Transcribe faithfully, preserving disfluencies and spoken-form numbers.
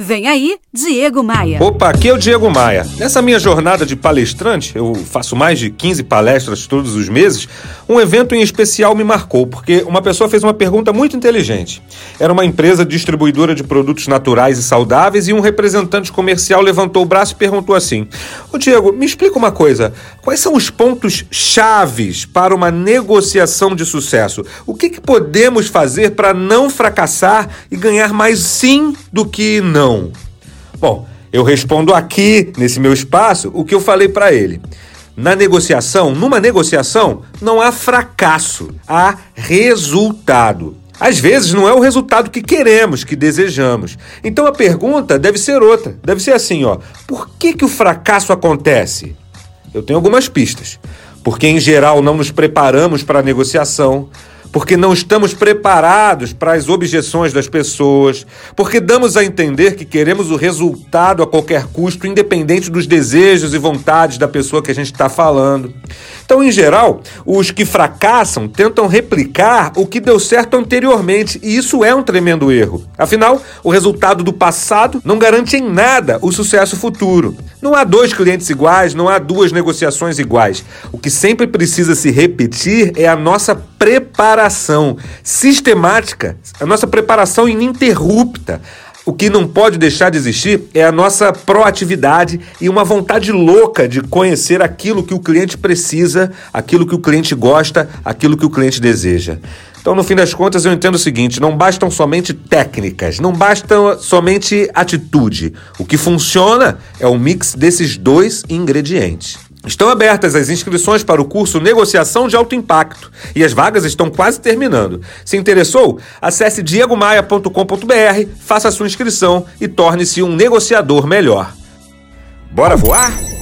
Vem aí, Diego Maia. Opa, aqui é o Diego Maia. Nessa minha jornada de palestrante, eu faço mais de quinze palestras todos os meses, um evento em especial me marcou, porque uma pessoa fez uma pergunta muito inteligente. Era uma empresa distribuidora de produtos naturais e saudáveis e um representante comercial levantou o braço e perguntou assim: Ô Diego, me explica uma coisa, quais são os pontos chaves para uma negociação de sucesso? O que, que podemos fazer para não fracassar e ganhar mais sim do que não? Bom, eu respondo aqui, nesse meu espaço, o que eu falei para ele. Na negociação, numa negociação, não há fracasso, há resultado. Às vezes não é o resultado que queremos, que desejamos. Então a pergunta deve ser outra, deve ser assim, ó: por que que o fracasso acontece? Eu tenho algumas pistas. Porque em geral não nos preparamos para a negociação, porque não estamos preparados para as objeções das pessoas, porque damos a entender que queremos o resultado a qualquer custo, independente dos desejos e vontades da pessoa que a gente está falando. Então, em geral, os que fracassam tentam replicar o que deu certo anteriormente, e isso é um tremendo erro. Afinal, o resultado do passado não garante em nada o sucesso futuro. Não há dois clientes iguais, não há duas negociações iguais. O que sempre precisa se repetir é a nossa preparação sistemática, a nossa preparação ininterrupta. O que não pode deixar de existir é a nossa proatividade e uma vontade louca de conhecer aquilo que o cliente precisa, aquilo que o cliente gosta, aquilo que o cliente deseja. Então, no fim das contas, eu entendo o seguinte: não bastam somente técnicas, não bastam somente atitude. O que funciona é o mix desses dois ingredientes. Estão abertas as inscrições para o curso Negociação de Alto Impacto e as vagas estão quase terminando. Se interessou? Acesse diego maia ponto com ponto b r, faça a sua inscrição e torne-se um negociador melhor. Bora voar?